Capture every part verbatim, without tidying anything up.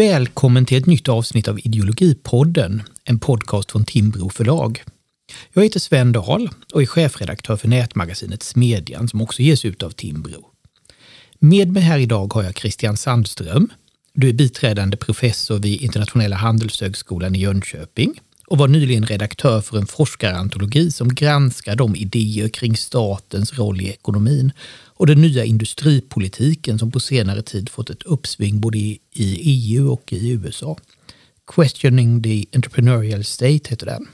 Välkommen till ett nytt avsnitt av Ideologipodden, en podcast från Timbro förlag. Jag heter Sven Dahl och är chefredaktör för nätmagasinet Smedian som också ges ut av Timbro. Med mig här idag har jag Christian Sandström. Du är biträdande professor vid Internationella handelshögskolan i Jönköping och var nyligen redaktör för en forskarantologi som granskar de idéer kring statens roll i ekonomin och den nya industripolitiken som på senare tid fått ett uppsving både i E U och i U S A. Questioning the Entrepreneurial State heter den.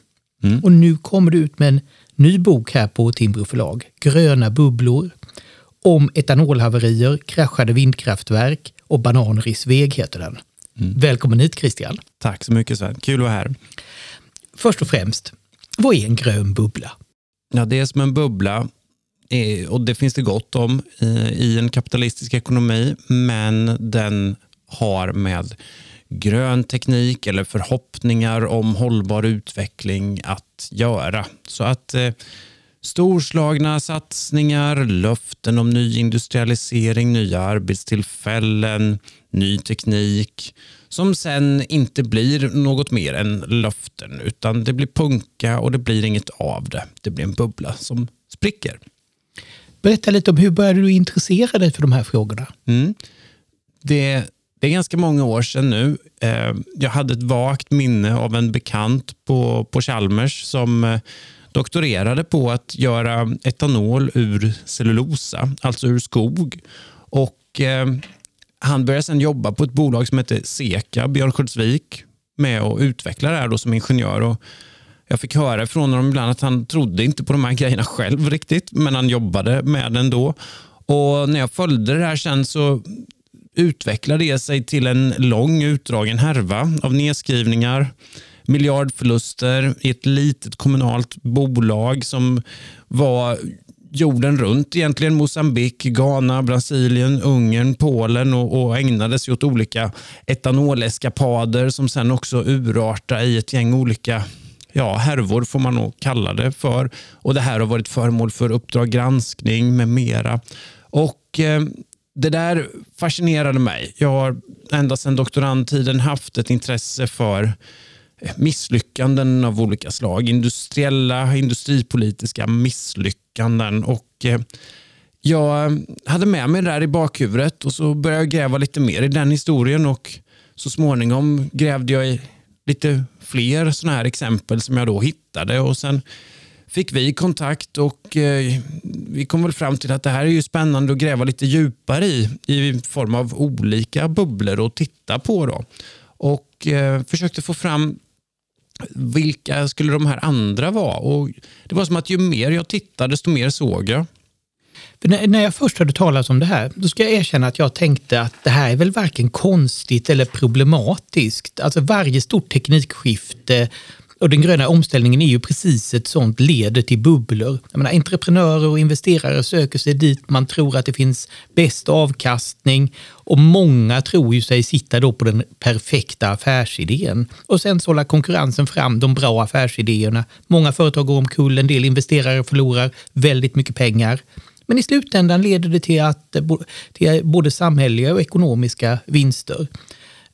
Mm. Och nu kommer det ut med en ny bok här på Timbro förlag, Gröna bubblor om etanolhaverier, kraschade vindkraftverk och bananrissväg heter den. Mm. Välkommen hit Christian. Tack så mycket Sven, kul att vara här. Först och främst, vad är en grön bubbla? Ja, det är som en bubbla. Och det finns det gott om i en kapitalistisk ekonomi, men den har med grön teknik eller förhoppningar om hållbar utveckling att göra. Så att eh, storslagna satsningar, löften om ny industrialisering, nya arbetstillfällen, ny teknik som sen inte blir något mer än löften, utan det blir punka och det blir inget av det. Det blir en bubbla som spricker. Berätta lite om hur började du intressera dig för de här frågorna? Mm. Det, det är ganska många år sedan nu. Jag hade ett vagt minne av en bekant på, på Chalmers som doktorerade på att göra etanol ur cellulosa, alltså ur skog. Och eh, han började sedan jobba på ett bolag som heter Sekab i Örnsköldsvik med att utveckla det här då som ingenjör. Och jag fick höra från honom ibland att han trodde inte på de här grejerna själv riktigt, men han jobbade med den då. Och när jag följde det här sen så utvecklade det sig till en lång utdragen härva av nedskrivningar, miljardförluster i ett litet kommunalt bolag som var jorden runt egentligen, Mosambik, Ghana, Brasilien, Ungern, Polen och, och ägnade sig åt olika etanoleskapader som sen också urartade i ett gäng olika... Ja, härvor får man nog kalla det för. Och det här har varit föremål för uppdrag, granskning med mera. Och eh, det där fascinerade mig. Jag har ända sedan doktorandtiden haft ett intresse för misslyckanden av olika slag. Industriella, industripolitiska misslyckanden. Och eh, jag hade med mig det där i bakhuvudet och så började jag gräva lite mer i den historien. Och så småningom grävde jag i lite fler sådana här exempel som jag då hittade, och sen fick vi kontakt och eh, vi kom väl fram till att det här är ju spännande att gräva lite djupare i i form av olika bubblor och titta på då. Och eh, försökte få fram vilka skulle de här andra vara, och det var som att ju mer jag tittade desto mer såg jag. För när jag först hörde talas om det här, då ska jag erkänna att jag tänkte att det här är väl varken konstigt eller problematiskt. Alltså varje stort teknikskifte och den gröna omställningen är ju precis ett sånt leder till bubblor. Jag menar, entreprenörer och investerare söker sig dit man tror att det finns bäst avkastning, och många tror ju sig sitta då på den perfekta affärsidén. Och sen sålar konkurrensen fram de bra affärsidéerna. Många företag går omkull, en del investerare förlorar väldigt mycket pengar. Men i slutändan leder det till, att, till både samhälleliga och ekonomiska vinster.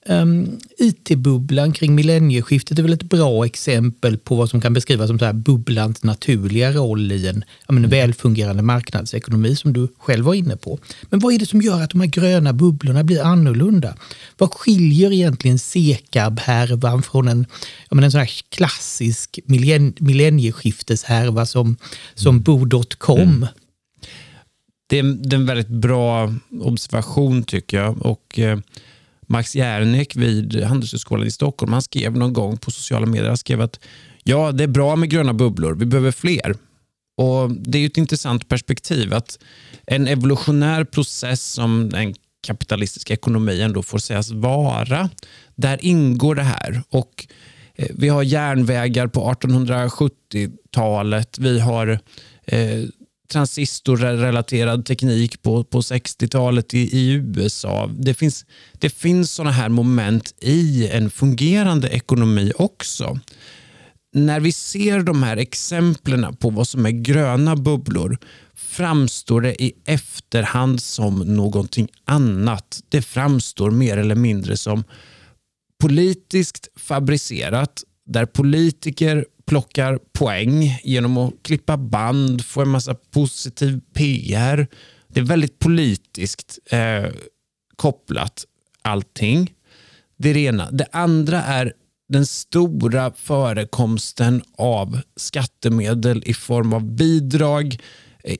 Um, I T-bubblan kring millennieskiftet är väl ett bra exempel på vad som kan beskrivas som så här bubblans naturliga roll i en ja, men välfungerande marknadsekonomi som du själv var inne på. Men vad är det som gör att de här gröna bubblorna blir annorlunda? Vad skiljer egentligen Sekab-härvan från en, ja, men en sån här klassisk millenn- millennieskifteshärva som, som bo punkt com? Mm. Det är en väldigt bra observation tycker jag, och eh, Max Järnkvist vid Handelshögskolan i Stockholm, han skrev någon gång på sociala medier, han skrev att ja, det är bra med gröna bubblor, vi behöver fler. Och det är ju ett intressant perspektiv att en evolutionär process som den kapitalistiska ekonomin då får sägas vara, där ingår det här. Och eh, vi har järnvägar på artonhundrasjuttiotalet, vi har eh, transistorrelaterad teknik på, på sextiotalet i, i U S A. Det finns, det finns sådana här moment i en fungerande ekonomi också. När vi ser de här exemplen på vad som är gröna bubblor framstår det i efterhand som någonting annat. Det framstår mer eller mindre som politiskt fabricerat, där politiker plockar poäng genom att klippa band, få en massa positiv P R. Det är väldigt politiskt eh, kopplat allting. Det är det ena. Det andra är den stora förekomsten av skattemedel i form av bidrag,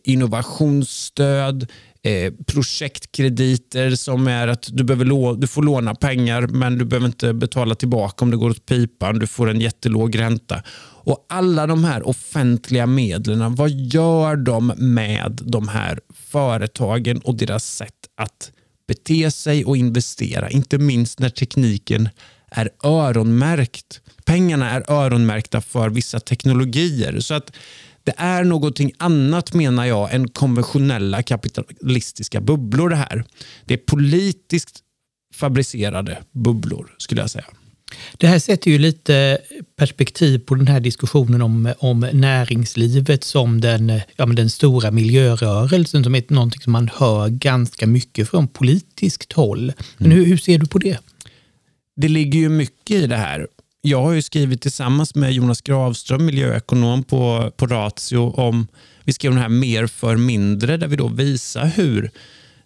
innovationsstöd, eh, projektkrediter som är att du, behöver lå- du får låna pengar men du behöver inte betala tillbaka om det går åt pipan. Du får en jättelåg ränta. Och alla de här offentliga medlen, vad gör de med de här företagen och deras sätt att bete sig och investera? Inte minst när tekniken är öronmärkt. Pengarna är öronmärkta för vissa teknologier. Så att det är någonting annat, menar jag, än konventionella kapitalistiska bubblor det här. Det är politiskt fabricerade bubblor, skulle jag säga. Det här sätter ju lite perspektiv på den här diskussionen om, om näringslivet som den, ja, men den stora miljörörelsen, som är någonting som man hör ganska mycket från politiskt håll. Men hur, hur ser du på det? Det ligger ju mycket i det här. Jag har ju skrivit tillsammans med Jonas Gravström, miljöekonom på, på Ratio, om vi skrev den här Mer för mindre, där vi då visar hur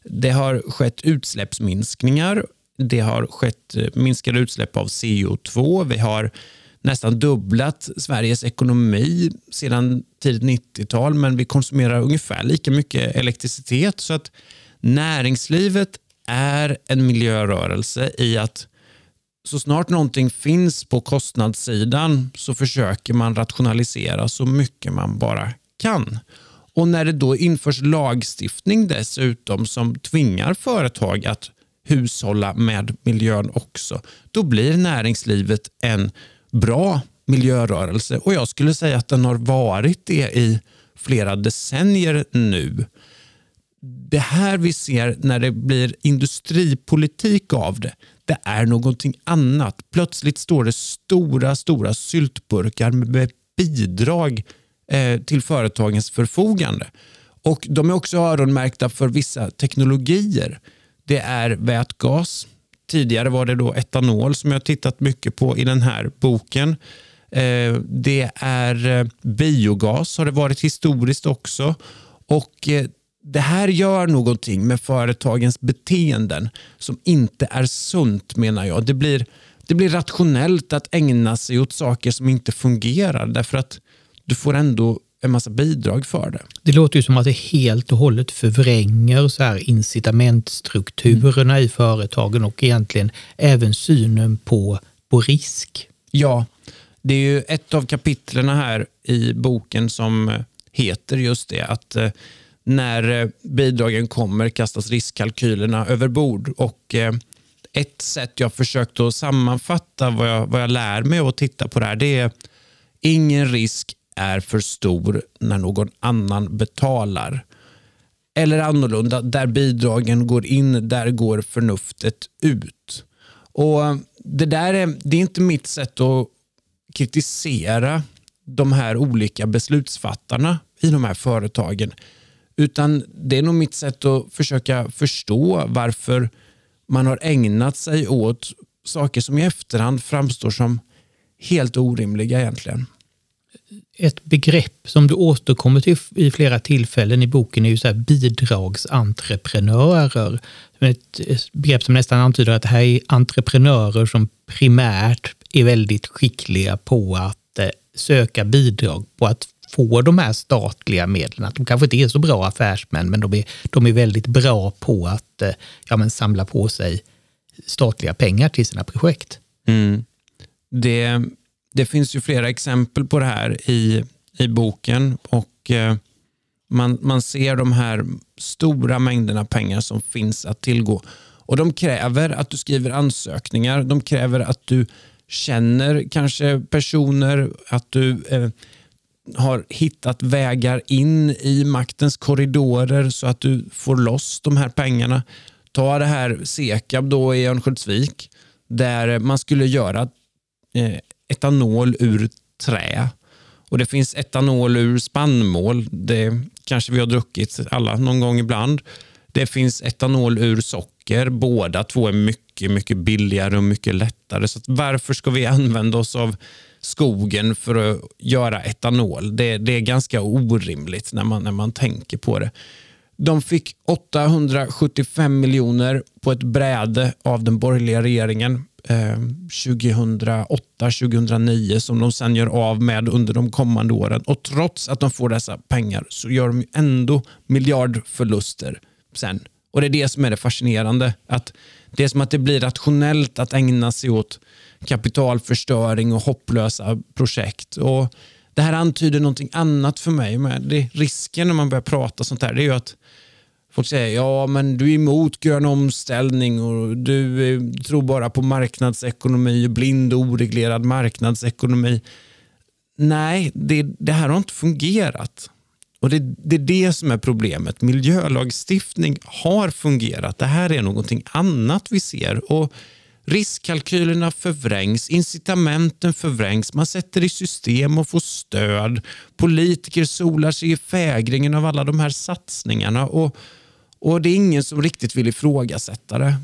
det har skett utsläppsminskningar. Det har skett minskade utsläpp av C O två. Vi har nästan dubblat Sveriges ekonomi sedan tidigt nittiotal, men vi konsumerar ungefär lika mycket elektricitet. Så att näringslivet är en miljörörelse i att så snart någonting finns på kostnadssidan så försöker man rationalisera så mycket man bara kan. Och när det då införs lagstiftning dessutom som tvingar företag att hushålla med miljön också, då blir näringslivet en bra miljörörelse. Och jag skulle säga att den har varit det i flera decennier nu. Det här vi ser när det blir industripolitik av det, det är någonting annat. Plötsligt står det stora, stora syltburkar med bidrag eh, till företagens förfogande. Och de är också öronmärkta för vissa teknologier. Det är vätgas. Tidigare var det då etanol som jag tittat mycket på i den här boken. Eh, det är eh, biogas har det varit historiskt också. Och eh, det här gör någonting med företagens beteenden som inte är sunt, menar jag. Det blir, det blir rationellt att ägna sig åt saker som inte fungerar, därför att du får ändå en massa bidrag för det. Det låter ju som att det helt och hållet förvränger så här incitamentstrukturerna mm. i företagen och egentligen även synen på, på risk. Ja, det är ju ett av kapitlerna här i boken som heter just det, att när bidragen kommer kastas riskkalkylerna över bord. Och ett sätt jag försökt att sammanfatta vad jag, vad jag lär mig och titta på det här, det är ingen risk är för stor när någon annan betalar. Eller annorlunda, där bidragen går in, där går förnuftet ut. Och det där är, det är inte mitt sätt att kritisera de här olika beslutsfattarna i de här företagen. Utan det är nog mitt sätt att försöka förstå varför man har ägnat sig åt saker som i efterhand framstår som helt orimliga egentligen. Ett begrepp som du återkommer till i flera tillfällen i boken är ju så här bidragsentreprenörer. Ett begrepp som nästan antyder att det här är entreprenörer som primärt är väldigt skickliga på att söka bidrag, på att få de här statliga medlen. Att de kanske inte är så bra affärsmän, men de är, de är väldigt bra på att ja, men samla på sig statliga pengar till sina projekt. Mm. Det Det finns ju flera exempel på det här i, i boken, och eh, man, man ser de här stora mängderna pengar som finns att tillgå. Och de kräver att du skriver ansökningar, de kräver att du känner kanske personer, att du eh, har hittat vägar in i maktens korridorer så att du får loss de här pengarna. Ta det här Sekab då i Örnsköldsvik, där man skulle göra eh, etanol ur trä, och det finns etanol ur spannmål, det kanske vi har druckit alla någon gång ibland. Det finns etanol ur socker saker. Båda två är mycket, mycket billigare och mycket lättare. Så att varför ska vi använda oss av skogen för att göra etanol? Det, det är ganska orimligt när man, när man tänker på det. De fick åttahundrasjuttiofem miljoner på ett bräde av den borgerliga regeringen eh, tjugohundraåtta tjugohundranio som de sen gör av med under de kommande åren. Och trots att de får dessa pengar så gör de ändå miljardförluster sen. Och det är det som är det fascinerande. Att det är som att det blir rationellt att ägna sig åt kapitalförstöring och hopplösa projekt. Och det här antyder någonting annat för mig. Men det risken när man börjar prata sånt här, det är ju att folk säger, ja men du är emot grön omställning och du är, tror bara på marknadsekonomi, blind och oreglerad marknadsekonomi. Nej, det, det här har inte fungerat. Och det, det är det som är problemet. Miljölagstiftning har fungerat. Det här är någonting annat vi ser. Och riskkalkylerna förvrängs, incitamenten förvrängs, man sätter i system och får stöd. Politiker solar sig i fägringen av alla de här satsningarna och, och det är ingen som riktigt vill ifrågasätta det.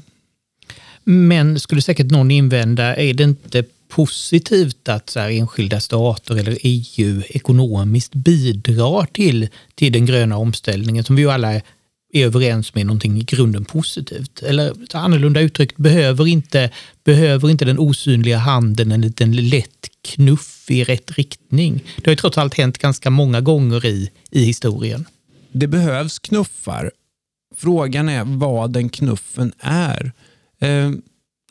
Men skulle säkert någon invända, är det inte positivt att så här enskilda stater eller E U ekonomiskt bidrar till, till den gröna omställningen som vi ju alla är är överens med någonting i grunden positivt? Eller annorlunda uttryckt, behöver inte, behöver inte den osynliga handen en liten lätt knuff i rätt riktning? Det har ju trots allt hänt ganska många gånger i, i historien. Det behövs knuffar. Frågan är vad den knuffen är. Eh,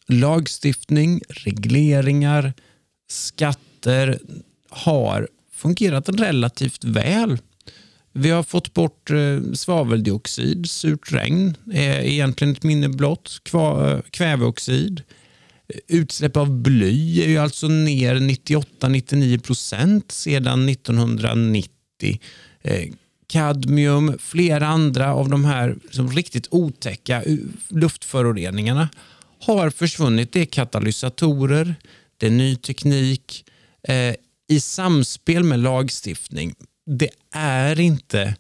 lagstiftning, regleringar, skatter har fungerat relativt väl. Vi har fått bort svaveldioxid, surt regn, egentligen ett minne blott, kväveoxid. Utsläpp av bly är ju alltså ner nittioåtta nittionio procent sedan nittonhundranittio. Kadmium, flera andra av de här som riktigt otäcka luftföroreningarna har försvunnit. Det är katalysatorer, det är ny teknik i samspel med lagstiftning. Det är inte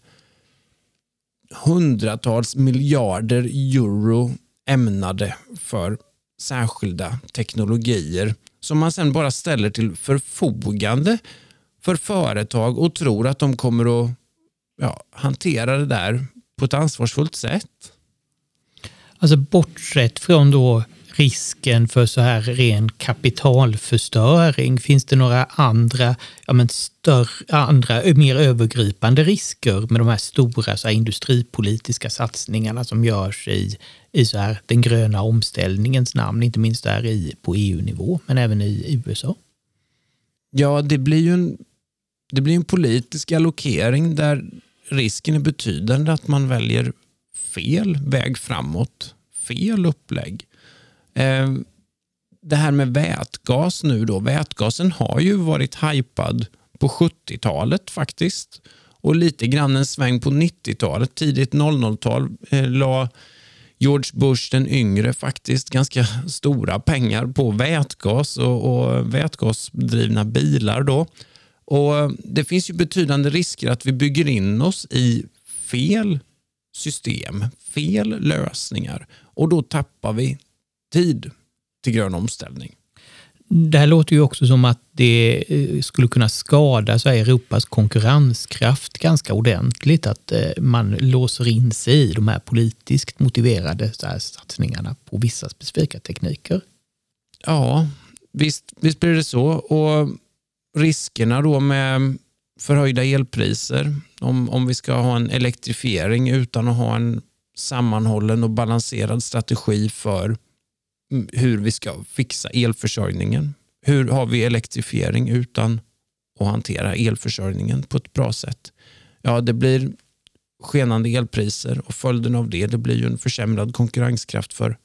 hundratals miljarder euro ämnade för särskilda teknologier som man sen bara ställer till förfogande för företag och tror att de kommer att ja, hantera det där på ett ansvarsfullt sätt. Alltså bortsett från då risken för så här ren kapitalförstöring, finns det några andra, ja men större, andra mer övergripande risker med de här stora så här industripolitiska satsningarna som görs i, i så här den gröna omställningens namn, inte minst där i, på E U-nivå men även i U S A? Ja, det blir ju en, det blir en politisk allokering där risken är betydande att man väljer fel väg framåt, fel upplägg. Det här med vätgas nu då, vätgasen har ju varit hypad på sjuttiotalet faktiskt och lite grann en sväng på nittiotalet, tidigt noll noll-tal la George Bush den yngre faktiskt ganska stora pengar på vätgas och, och vätgasdrivna bilar då, och det finns ju betydande risker att vi bygger in oss i fel system, fel lösningar och då tappar vi tid till grön omställning. Det här låter ju också som att det skulle kunna skada så här Europas konkurrenskraft ganska ordentligt, att man låser in sig i de här politiskt motiverade så här satsningarna på vissa specifika tekniker. Ja, visst, visst blir det så. Och riskerna då med förhöjda elpriser, om, om vi ska ha en elektrifiering utan att ha en sammanhållen och balanserad strategi för hur vi ska fixa elförsörjningen. Hur har vi elektrifiering utan att hantera elförsörjningen på ett bra sätt? Ja, det blir skenande elpriser och följden av det, det blir ju en försämrad konkurrenskraft för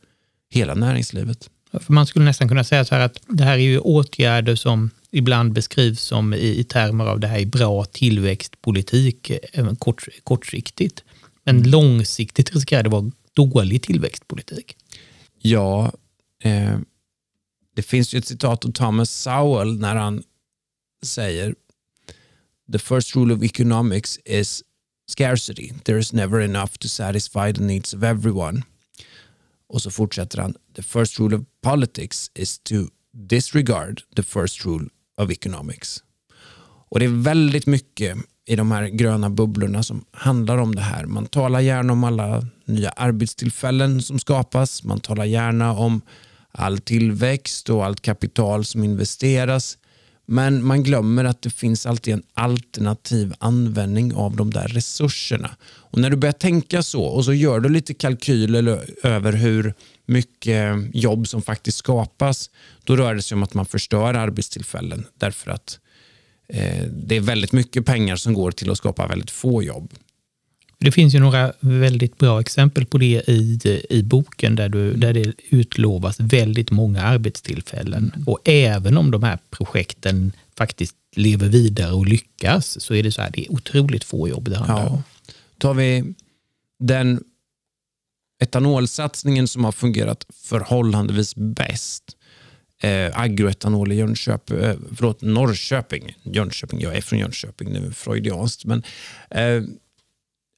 hela näringslivet. För man skulle nästan kunna säga så här att det här är ju åtgärder som ibland beskrivs som i, i termer av det här är bra tillväxtpolitik, även kort, kortsiktigt. Men långsiktigt riskerar det vara dålig tillväxtpolitik. Ja, eh, det finns ju ett citat av Thomas Sowell när han säger "The first rule of economics is scarcity. There is never enough to satisfy the needs of everyone." Och så fortsätter han. The first rule of politics is to disregard the first rule of economics. Och det är väldigt mycket i de här gröna bubblorna som handlar om det här. Man talar gärna om alla nya arbetstillfällen som skapas. Man talar gärna om all tillväxt och allt kapital som investeras. Men man glömmer att det finns alltid en alternativ användning av de där resurserna. Och när du börjar tänka så och så gör du lite kalkyler över hur mycket jobb som faktiskt skapas, då rör det sig om att man förstör arbetstillfällen därför att eh, det är väldigt mycket pengar som går till att skapa väldigt få jobb. Det finns ju några väldigt bra exempel på det i, i boken där, du, där det utlovas väldigt många arbetstillfällen. Och även om de här projekten faktiskt lever vidare och lyckas så är det så här, det är otroligt få jobb det handlar om. Ja. Tar vi den etanolsatsningen som har fungerat förhållandevis bäst. Eh, agroetanol i Jönköping, eh, förlåt, Norrköping. Jönköping, jag är från Jönköping nu, freudianskt. Men... Eh,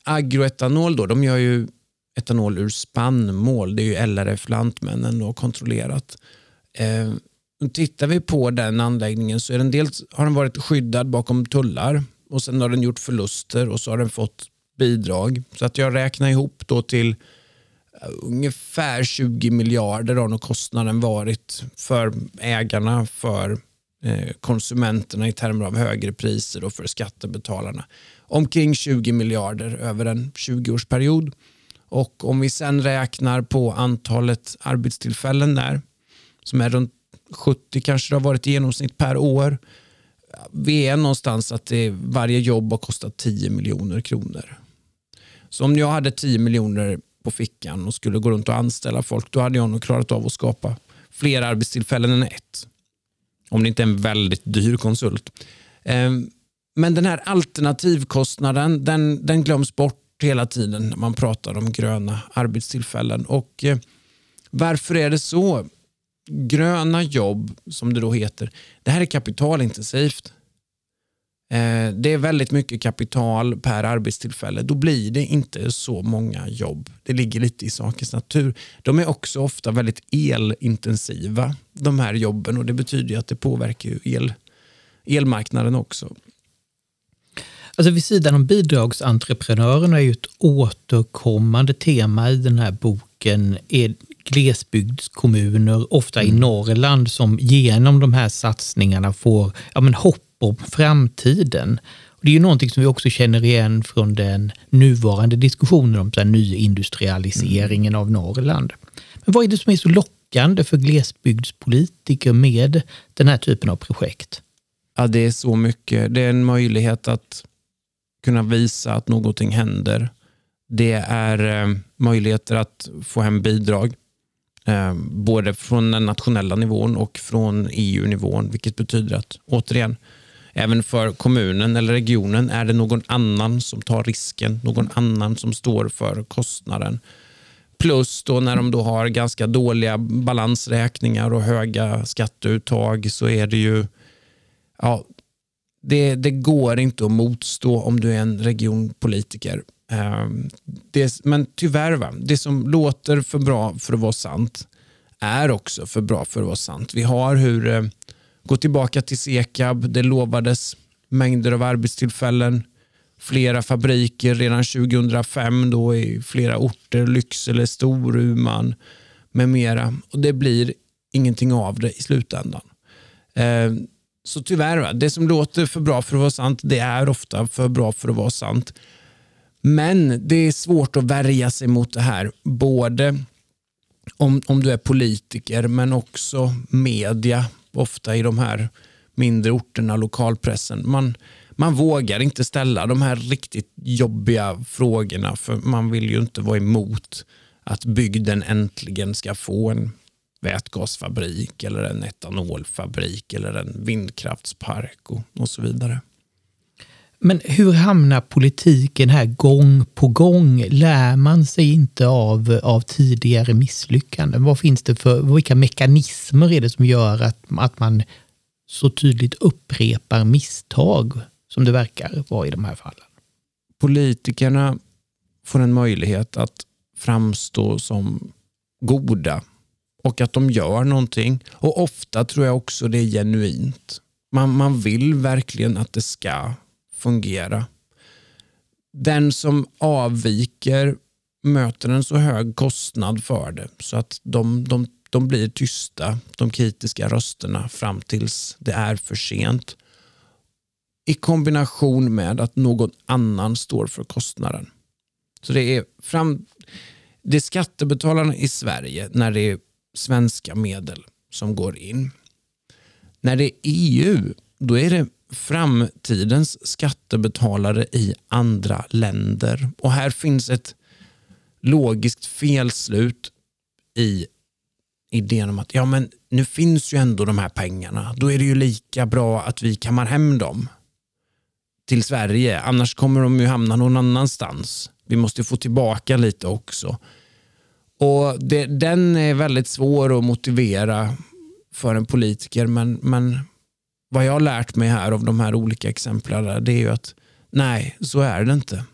agroetanol då, de gör ju etanol ur spannmål. Det är ju L R F-lantmännen då kontrollerat. Eh, tittar vi på den anläggningen så är den dels, har den varit skyddad bakom tullar och sen har den gjort förluster och så har den fått bidrag. Så att jag räknar ihop då till ungefär tjugo miljarder har kostnaden varit för ägarna, för eh, konsumenterna i termer av högre priser och för skattebetalarna. Omkring tjugo miljarder över en tjugo-årsperiod. Och om vi sen räknar på antalet arbetstillfällen där, som är runt sjuttio kanske det har varit i genomsnitt per år. Vi är någonstans att det, varje jobb har kostat tio miljoner kronor. Så om jag hade tio miljoner på fickan och skulle gå runt och anställa folk, då hade jag nog klarat av att skapa fler arbetstillfällen än ett. Om det inte är en väldigt dyr konsult. Ehm. Men den här alternativkostnaden, den, den glöms bort hela tiden när man pratar om gröna arbetstillfällen. Och eh, varför är det så? Gröna jobb, som det då heter, det här är kapitalintensivt. Eh, det är väldigt mycket kapital per arbetstillfälle. Då blir det inte så många jobb. Det ligger lite i sakens natur. De är också ofta väldigt elintensiva, de här jobben. Och det betyder ju att det påverkar ju el, elmarknaden också. Alltså vid sidan om bidragsentreprenörerna är ju ett återkommande tema i den här boken är glesbygdskommuner, ofta mm. i Norrland, som genom de här satsningarna får ja, men hopp om framtiden. Och det är ju någonting som vi också känner igen från den nuvarande diskussionen om så här, nyindustrialiseringen mm. av Norrland. Men vad är det som är så lockande för glesbygdspolitiker med den här typen av projekt? Ja, det är så mycket. Det är en möjlighet att kunna visa att någonting händer. Det är eh, möjligheter att få hem bidrag. Eh, både från den nationella nivån och från E U-nivån. Vilket betyder att, återigen, även för kommunen eller regionen är det någon annan som tar risken. Någon annan som står för kostnaden. Plus då när de då har ganska dåliga balansräkningar och höga skatteuttag så är det ju... Ja, det, det går inte att motstå om du är en regionpolitiker. Det, men tyvärr, va? Det som låter för bra för att vara sant är också för bra för att vara sant. Vi har hur, gå tillbaka till Sekab, det lovades mängder av arbetstillfällen, flera fabriker redan tjugohundrafem då i flera orter, Lycksele, Storuman med mera. Och det blir ingenting av det i slutändan. Så tyvärr, det som låter för bra för att vara sant, det är ofta för bra för att vara sant. Men det är svårt att värja sig mot det här. Både om, om du är politiker, men också media. Ofta i de här mindre orterna, lokalpressen. Man, man vågar inte ställa de här riktigt jobbiga frågorna. För man vill ju inte vara emot att bygden äntligen ska få en... vätgasfabrik eller en etanolfabrik eller en vindkraftspark och, och så vidare. Men hur hamnar politiken här gång på gång? Lär man sig inte av, av tidigare misslyckanden? Vad finns det för, vilka mekanismer är det som gör att, att man så tydligt upprepar misstag som det verkar vara i de här fallen? Politikerna får en möjlighet att framstå som goda och att de gör någonting. Och ofta tror jag också det är genuint. Man, man vill verkligen att det ska fungera. Den som avviker möter en så hög kostnad för det så att de, de, de blir tysta, de kritiska rösterna, fram tills det är för sent. I kombination med att någon annan står för kostnaden. Så det är, fram, det är skattebetalarna i Sverige när det är svenska medel som går in. När det är E U, då är det framtidens skattebetalare i andra länder. Och här finns ett logiskt felslut i idén om att ja, men nu finns ju ändå de här pengarna. Då är det ju lika bra att vi kammar hem dem till Sverige. Annars kommer de ju hamna någon annanstans. Vi måste få tillbaka lite också. Och det, den är väldigt svår att motivera för en politiker. Men, men vad jag har lärt mig här av de här olika exemplen där, det är ju att nej, så är det inte.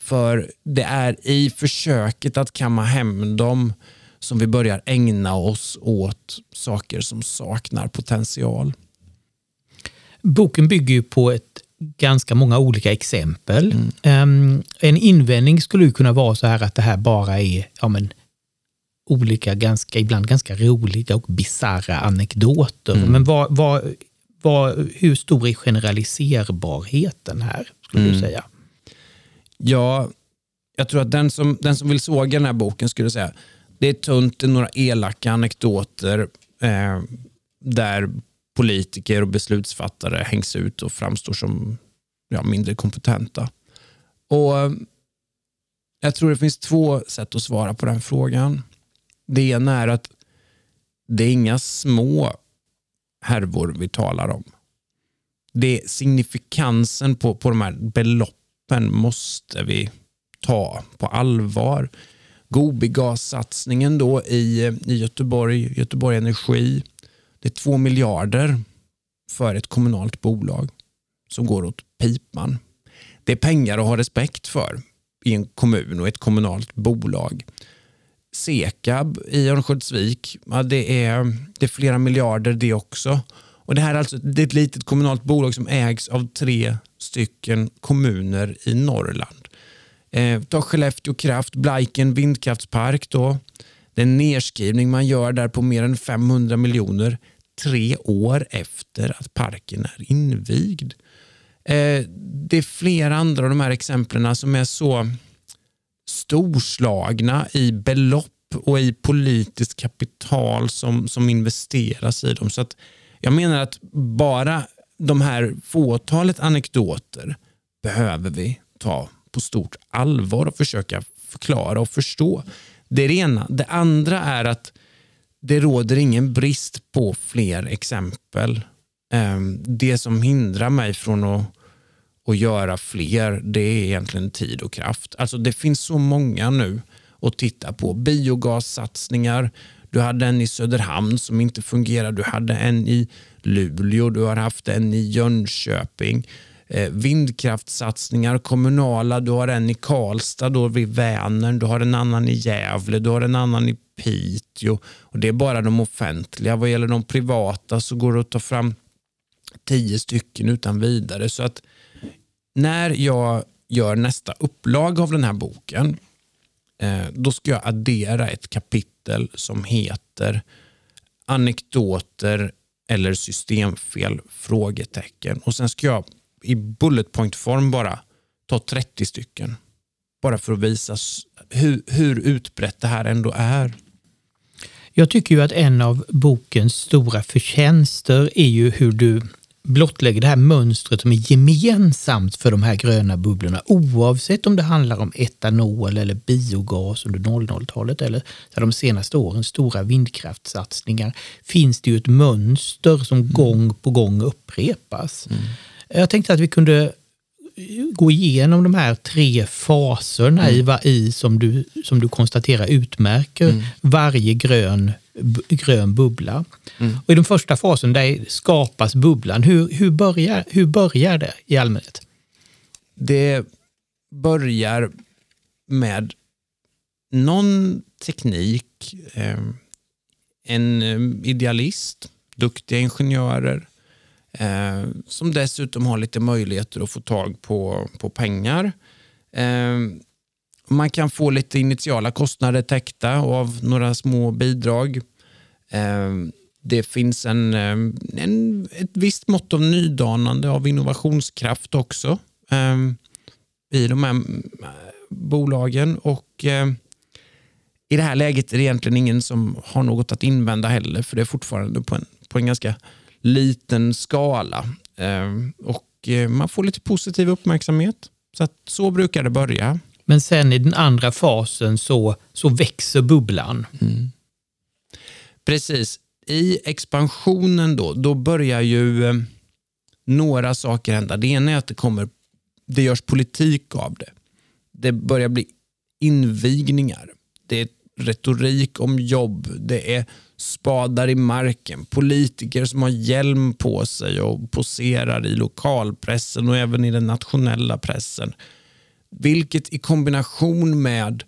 För det är i försöket att kamma hem dem som vi börjar ägna oss åt saker som saknar potential. Boken bygger ju på ett ganska många olika exempel. Mm. Um, en invändning skulle ju kunna vara så här att det här bara är ja, men, olika, ganska, ibland ganska roliga och bisarra anekdoter. Mm. Men vad, vad, vad, hur stor är generaliserbarheten här, skulle mm. du säga? Ja, jag tror att den som, den som vill såga den här boken skulle säga det är tunt i några elaka anekdoter eh, där politiker och beslutsfattare hängs ut och framstår som ja, mindre kompetenta. Och jag tror det finns två sätt att svara på den frågan. Det ena är att det är inga små härvor vi talar om. Det är signifikansen på, på de här beloppen måste vi ta på allvar. Gobigas-satsningen då i, i Göteborg, Göteborg Energi. Det är två miljarder för ett kommunalt bolag som går åt pipan. Det är pengar att ha respekt för i en kommun och ett kommunalt bolag. Sekab i Örnsköldsvik, ja, det, är, det är flera miljarder det också. Och det här är alltså det är ett litet kommunalt bolag som ägs av tre stycken kommuner i Norrland. Eh, ta Skellefteå Kraft, Blaiken vindkraftspark då. Den nedskrivning man gör där på mer än femhundra miljoner tre år efter att parken är invigd. Eh, det är flera andra av de här exemplen som är så storslagna i belopp och i politiskt kapital som, som investeras i dem. Så att jag menar att bara de här fåtalet anekdoter behöver vi ta på stort allvar och försöka förklara och förstå. Det är det ena. Det andra är att det råder ingen brist på fler exempel. Det som hindrar mig från att, att göra fler, det är egentligen tid och kraft. Alltså det finns så många nu att titta på. Biogassatsningar. Du hade en i Söderhamn som inte fungerar. Du hade en i Luleå. Du har haft en i Jönköping. Vindkraftsatsningar, kommunala, du har en i Karlstad, då vid Vänern, du har en annan i Gävle, du har en annan i Piteå, och det är bara de offentliga. Vad gäller de privata så går det att ta fram tio stycken utan vidare. Så att när jag gör nästa upplag av den här boken, då ska jag addera ett kapitel som heter anekdoter eller systemfel frågetecken, och sen ska jag i bullet point-form bara ta trettio stycken. Bara för att visa hur, hur utbrett det här ändå är. Jag tycker ju att en av bokens stora förtjänster är ju hur du blottlägger det här mönstret som är gemensamt för de här gröna bubblorna. Oavsett om det handlar om etanol eller biogas under noll noll-talet eller de senaste årens stora vindkraftsatsningar, finns det ju ett mönster som mm. gång på gång upprepas. Mm. Jag tänkte att vi kunde gå igenom de här tre faserna mm. i, i som, du, som du konstaterar utmärker mm. varje grön, grön bubbla. Mm. Och i den första fasen där skapas bubblan. Hur, hur, börjar, hur börjar det i allmänhet? Det börjar med någon teknik, eh, en idealist, duktiga ingenjörer eh, som dessutom har lite möjligheter att få tag på, på pengar. Eh, man kan få lite initiala kostnader täckta av några små bidrag. Eh, det finns en, en, ett visst mått av nydanande av innovationskraft också eh, i de här bolagen, och eh, i det här läget är det egentligen ingen som har något att invända heller, för det är fortfarande på en, på en ganska liten skala. Eh, och eh, man får lite positiv uppmärksamhet. Så att, så brukar det börja. Men sen i den andra fasen så, så växer bubblan. Mm. Precis. I expansionen då, då börjar ju eh, några saker hända. Det ena är att det, kommer, det görs politik av det. Det börjar bli invigningar. Det är retorik om jobb, det är spadar i marken, politiker som har hjälm på sig och poserar i lokalpressen och även i den nationella pressen. Vilket i kombination med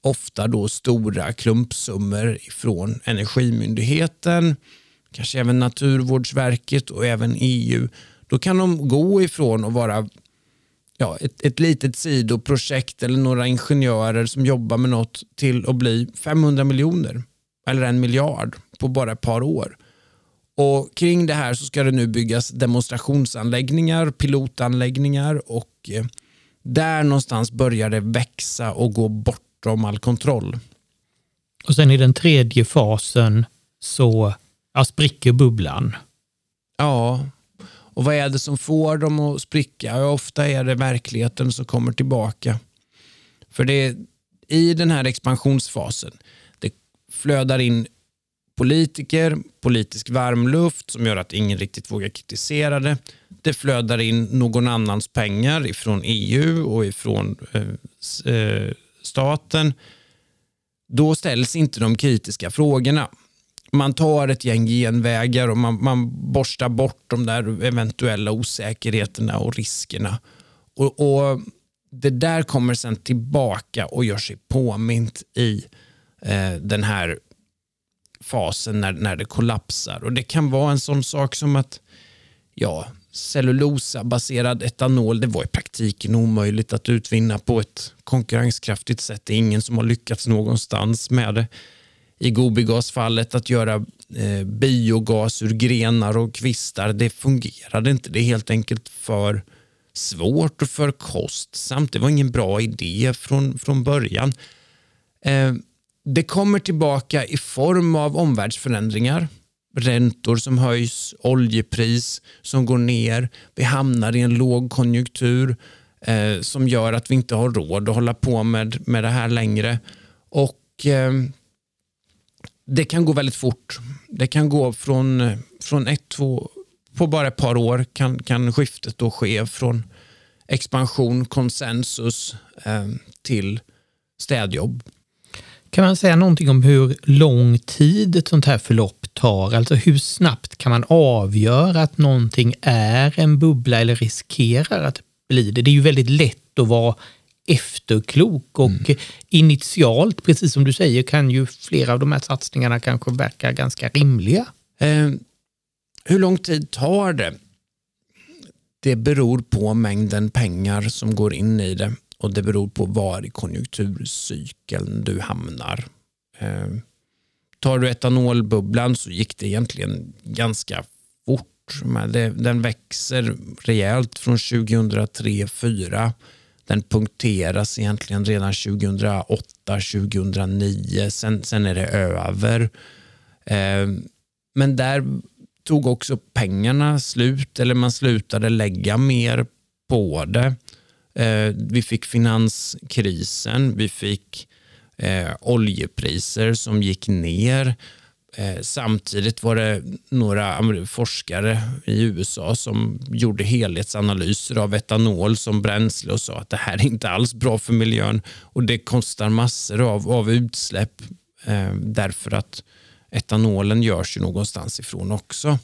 ofta då stora klumpsummor från Energimyndigheten, kanske även Naturvårdsverket och även E U, då kan de gå ifrån och vara... Ja, ett, ett litet sidoprojekt eller några ingenjörer som jobbar med något till att bli femhundra miljoner eller en miljard på bara ett par år. Och kring det här så ska det nu byggas demonstrationsanläggningar, pilotanläggningar, och eh, där någonstans börjar det växa och gå bortom all kontroll. Och sen i den tredje fasen så ja, spricker bubblan. Ja. Och vad är det som får dem att spricka? Ja, ofta är det verkligheten som kommer tillbaka. För det är i den här expansionsfasen. Det flödar in politiker, politisk varmluft som gör att ingen riktigt vågar kritisera det. Det flödar in någon annans pengar ifrån E U och ifrån eh, staten. Då ställs inte de kritiska frågorna. Man tar ett gäng genvägar och man, man borstar bort de där eventuella osäkerheterna och riskerna. Och, och det där kommer sen tillbaka och gör sig påmint i eh, den här fasen när, när det kollapsar. Och det kan vara en sån sak som att ja, cellulosabaserad etanol, det var i praktiken omöjligt att utvinna på ett konkurrenskraftigt sätt. Det är ingen som har lyckats någonstans med det. I gobigasfallet att göra eh, biogas ur grenar och kvistar, det fungerade inte. Det är helt enkelt för svårt och för kostsamt. Det var ingen bra idé från, från början. Eh, det kommer tillbaka i form av omvärldsförändringar. Räntor som höjs, oljepris som går ner. Vi hamnar i en låg konjunktur eh, som gör att vi inte har råd att hålla på med, med det här längre. Och... Eh, Det kan gå väldigt fort. Det kan gå från, från ett, två, på bara ett par år kan, kan skiftet då ske från expansion, konsensus eh, till städjobb. Kan man säga någonting om hur lång tid ett sånt här förlopp tar? Alltså hur snabbt kan man avgöra att någonting är en bubbla eller riskerar att bli det? Det är ju väldigt lätt att vara efterklok och mm. initialt, precis som du säger, kan ju flera av de här satsningarna kanske verka ganska rimliga. Eh, hur lång tid tar det? Det beror på mängden pengar som går in i det, och det beror på var i konjunkturcykeln du hamnar. Eh, tar du etanolbubblan så gick det egentligen ganska fort. Men det, den växer rejält från tjugohundratre till tjugohundrafyra. Den punkteras egentligen redan tjugohundraåtta till tjugohundranio. Sen, sen är det över. Eh, men där tog också pengarna slut. Eller man slutade lägga mer på det. Eh, vi fick finanskrisen. Vi fick eh, oljepriser som gick ner. Eh, samtidigt var det några forskare i U S A som gjorde helhetsanalyser av etanol som bränsle och sa att det här är inte alls bra för miljön, och det kostar massor av, av utsläpp eh, därför att etanolen görs ju någonstans ifrån också.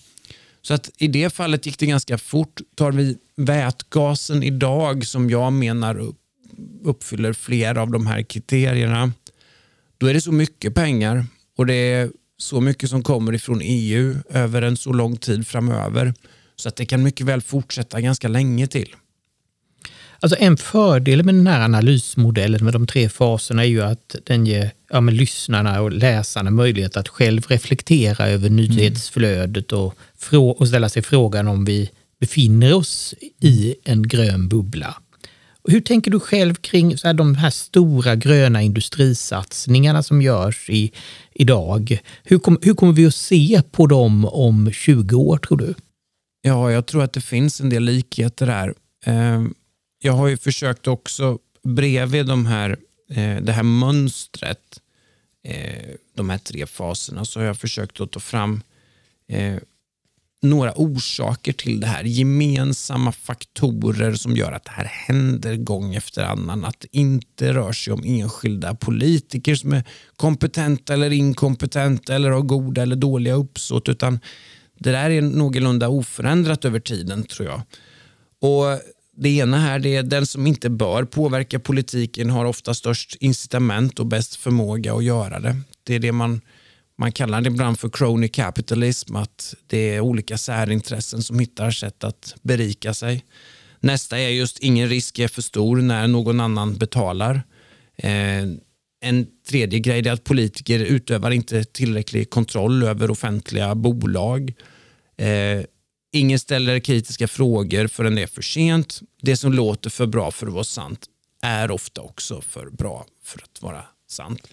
Så att i det fallet gick det ganska fort. Tar vi vätgasen idag, som jag menar uppfyller flera av de här kriterierna, Då är det så mycket pengar och det är så mycket som kommer ifrån E U över en så lång tid framöver. Så att det kan mycket väl fortsätta ganska länge till. Alltså en fördel med den här analysmodellen med de tre faserna är ju att den ger ja, men lyssnarna och läsarna möjlighet att själv reflektera över nyhetsflödet och, frå- och ställa sig frågan om vi befinner oss i en grön bubbla. Hur tänker du själv kring så här, de här stora gröna industrisatsningarna som görs i, idag? Hur, kom, hur kommer vi att se på dem om tjugo år tror du? Ja, jag tror att det finns en del likheter här. Eh, jag har ju försökt också bredvid de här, eh, det här mönstret, eh, de här tre faserna, så har jag försökt att ta fram eh, några orsaker till det här. Gemensamma faktorer som gör att det här händer gång efter annan. Att det inte rör sig om enskilda politiker som är kompetenta eller inkompetenta eller har goda eller dåliga uppsåt, utan det där är någorlunda oförändrat över tiden tror jag. Och det ena här, det är den som inte bör påverka politiken har ofta störst incitament och bäst förmåga att göra det. Det är det man, man kallar det ibland för crony capitalism, att det är olika särintressen som hittar sätt att berika sig. Nästa är just ingen risk är för stor när någon annan betalar. Eh, En tredje grej är att politiker utövar inte tillräcklig kontroll över offentliga bolag. Eh, ingen ställer kritiska frågor förrän det är för sent. Det som låter för bra för att vara sant är ofta också för bra för att vara sant.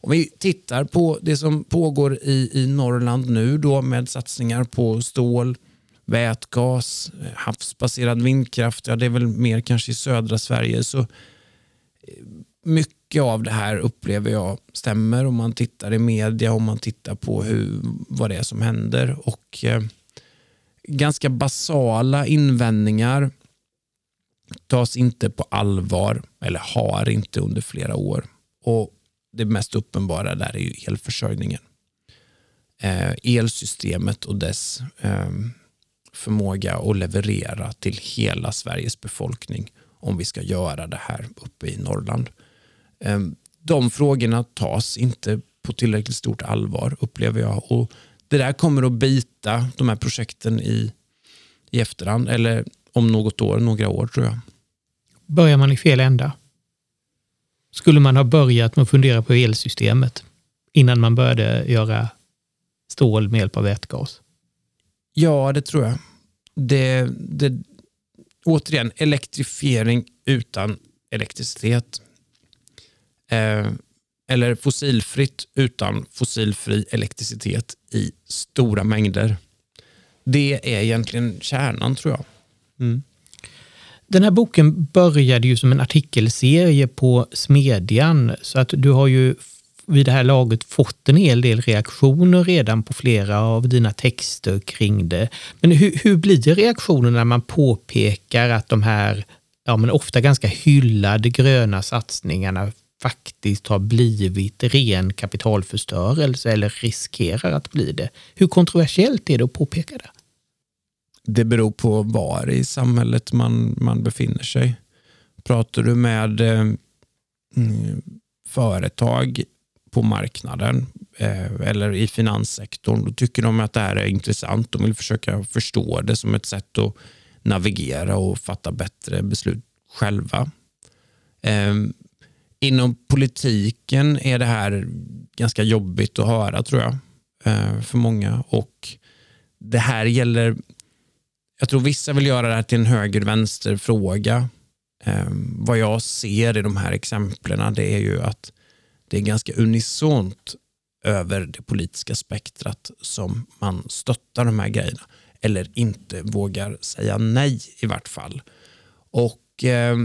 Om vi tittar på det som pågår i, i Norrland nu då, med satsningar på stål, vätgas, havsbaserad vindkraft. Ja, det är väl mer kanske i södra Sverige, så mycket av det här upplever jag stämmer om man tittar i media, om man tittar på hur, vad det är som händer. Och eh, ganska basala invändningar tas inte på allvar eller har inte under flera år. Och det mest uppenbara där är ju elförsörjningen. Eh, elsystemet och dess eh, förmåga att leverera till hela Sveriges befolkning om vi ska göra det här uppe i Norrland. De frågorna tas inte på tillräckligt stort allvar upplever jag, och det där kommer att bita de här projekten i, i efterhand eller om något år, några år tror jag. Börjar man i fel ända? Skulle man ha börjat med att fundera på elsystemet innan man började göra stål med hjälp av vätgas? Ja, det tror jag. Det, det, återigen, elektrifiering utan elektricitet. Eh, eller fossilfritt utan fossilfri elektricitet i stora mängder. Det är egentligen kärnan tror jag. Mm. Den här boken började ju som en artikelserie på Smedian, så att du har ju vid det här laget fått en hel del reaktioner redan på flera av dina texter kring det. Men hur, hur blir reaktionerna när man påpekar att de här ja, men ofta ganska hyllade gröna satsningarna faktiskt har blivit ren kapitalförstörelse eller riskerar att bli det? Hur kontroversiellt är det att påpeka det? Det beror på var i samhället man, man befinner sig. Pratar du med eh, företag på marknaden eh, eller i finanssektorn, då tycker de att det här är intressant. De vill försöka förstå det som ett sätt att navigera och fatta bättre beslut själva. Eh, Inom politiken är det här ganska jobbigt att höra tror jag för många, och det här gäller, jag tror vissa vill göra det här till en höger-vänster fråga. Vad jag ser i de här exemplen, det är ju att det är ganska unisont över det politiska spektrat som man stöttar de här grejerna eller inte vågar säga nej i vart fall. Och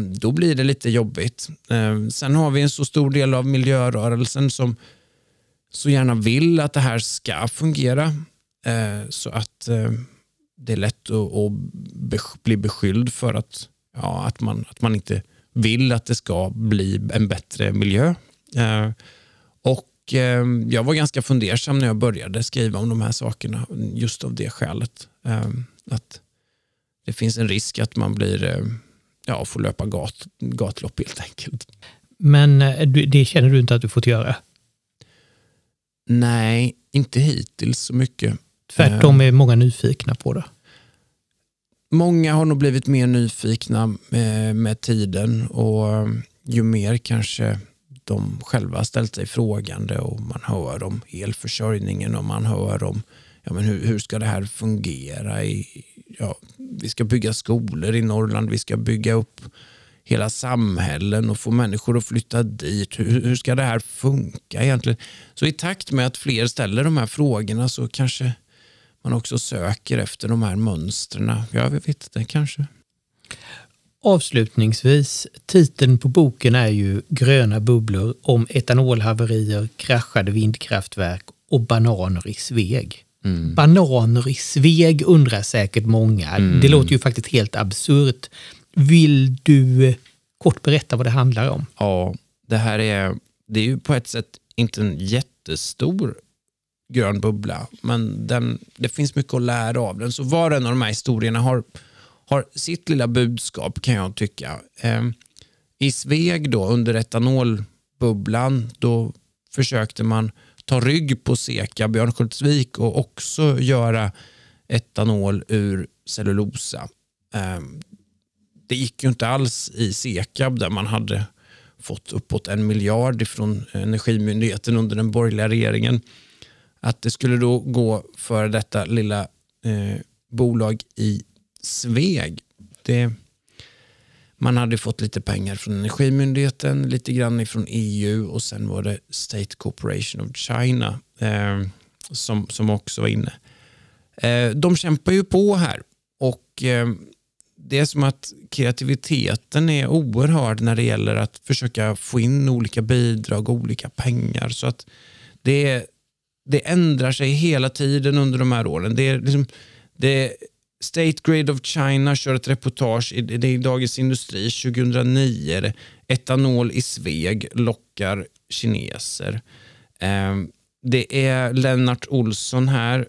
då blir det lite jobbigt. Sen har vi en så stor del av miljörörelsen som så gärna vill att det här ska fungera, så att det är lätt att bli beskyld för att, ja, att, man, att man inte vill att det ska bli en bättre miljö. Och jag var ganska fundersam när jag började skriva om de här sakerna just av det skälet, att det finns en risk att man blir... Ja, få löpa gat, gatlopp helt enkelt. Men det känner du inte att du får göra? Nej, inte hittills så mycket. Tvärtom är många nyfikna på det. Många har nog blivit mer nyfikna med, med tiden, och ju mer kanske de själva ställt sig frågande, och man hör om elförsörjningen, och man hör om ja, men hur, hur ska det här fungera? I, ja, vi ska bygga skolor i Norrland, vi ska bygga upp hela samhällen och få människor att flytta dit. Hur, hur ska det här funka egentligen? Så i takt med att fler ställer de här frågorna så kanske man också söker efter de här mönstren. Ja, vi vet det kanske. Avslutningsvis, titeln på boken är ju Gröna bubblor om etanolhaverier, kraschade vindkraftverk och bananrissväg. Mm. Bananrissväg undrar säkert många. Mm. Det låter ju faktiskt helt absurt. Vill du kort berätta vad det handlar om? Ja, det här är, det är ju på ett sätt inte en jättestor grön bubbla, men den, det finns mycket att lära av den. Så var en av de här historierna har, har sitt lilla budskap, kan jag tycka. Eh, I Sveg då, under etanolbubblan, då försökte man ta rygg på Sekab i Örnsköldsvik och också göra etanol ur cellulosa. Eh, det gick ju inte alls i Sekab, där man hade fått uppåt en miljard från Energimyndigheten under den borgerliga regeringen. Att det skulle då gå för detta lilla eh, bolag i Sveg. Det, man hade fått lite pengar från Energimyndigheten, lite grann från E U, och sen var det State Corporation of China eh, som, som också var inne. Eh, de kämpar ju på här, och eh, det är som att kreativiteten är oerhörd när det gäller att försöka få in olika bidrag och olika pengar, så att det är Det ändrar sig hela tiden under de här åren. Det är liksom, det, State Grid of China kör ett reportage i, det är i Dagens Industri tjugohundranio. Etanol i Sveg lockar kineser. Eh, det är Lennart Olsson här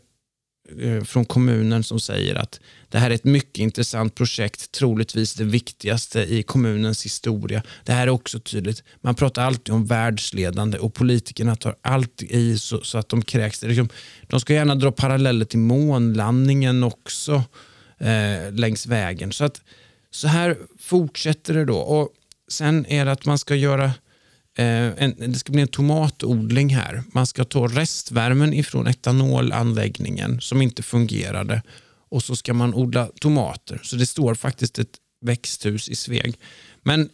eh, från kommunen som säger att det här är ett mycket intressant projekt, troligtvis det viktigaste i kommunens historia. Det här är också tydligt. Man pratar alltid om världsledande, och politikerna tar allt i så, så att de kräks. Det liksom, de ska gärna dra paralleller till månlandningen också eh, längs vägen. Så, att, så här fortsätter det då. Och sen är det att man ska göra, eh, en, det ska bli en tomatodling här. Man ska ta restvärmen ifrån etanolanläggningen som inte fungerade. Och så ska man odla tomater. Så det står faktiskt ett växthus i Sveg. Men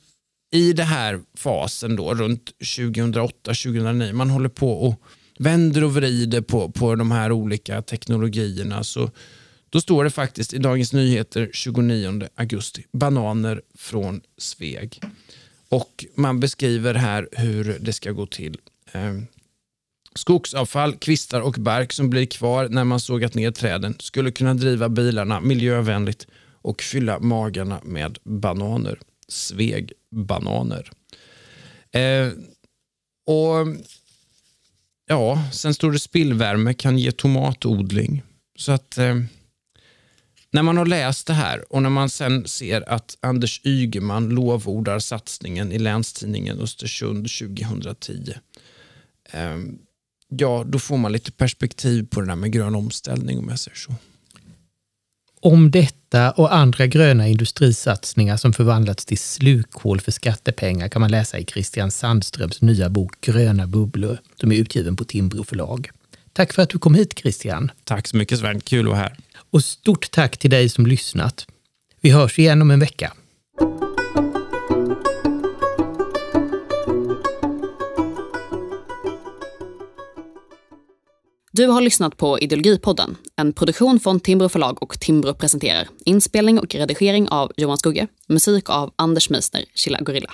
i det här fasen då, runt tjugohundraåtta tjugohundranio, man håller på och vänder och vrider på, på de här olika teknologierna. Så då står det faktiskt i Dagens Nyheter tjugonionde augusti, bananer från Sveg. Och man beskriver här hur det ska gå till. Skogsavfall, kvistar och bark som blir kvar när man sågat ner träden skulle kunna driva bilarna miljövänligt och fylla magarna med bananer. Sveg bananer. Eh, och ja, sen står det spillvärme kan ge tomatodling. Så att eh, när man har läst det här, och när man sen ser att Anders Ygeman lovordar satsningen i Länstidningen Östersund tjugohundratio. Eh, Ja, då får man lite perspektiv på det där med grön omställning, om jag säger så. Om detta och andra gröna industrisatsningar som förvandlats till slukhål för skattepengar kan man läsa i Christian Sandströms nya bok Gröna bubblor, som är utgiven på Timbro förlag. Tack för att du kom hit, Christian. Tack så mycket, Sven. Kul att vara här. Och stort tack till dig som lyssnat. Vi hörs igen om en vecka. Du har lyssnat på Ideologipodden, en produktion från Timbro förlag och Timbro presenterar. Inspelning och redigering av Jonas Skugge, musik av Anders Meisner, Chilla Gorilla.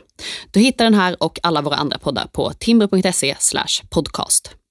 Du hittar den här och alla våra andra poddar på timbro punkt se slash podcast.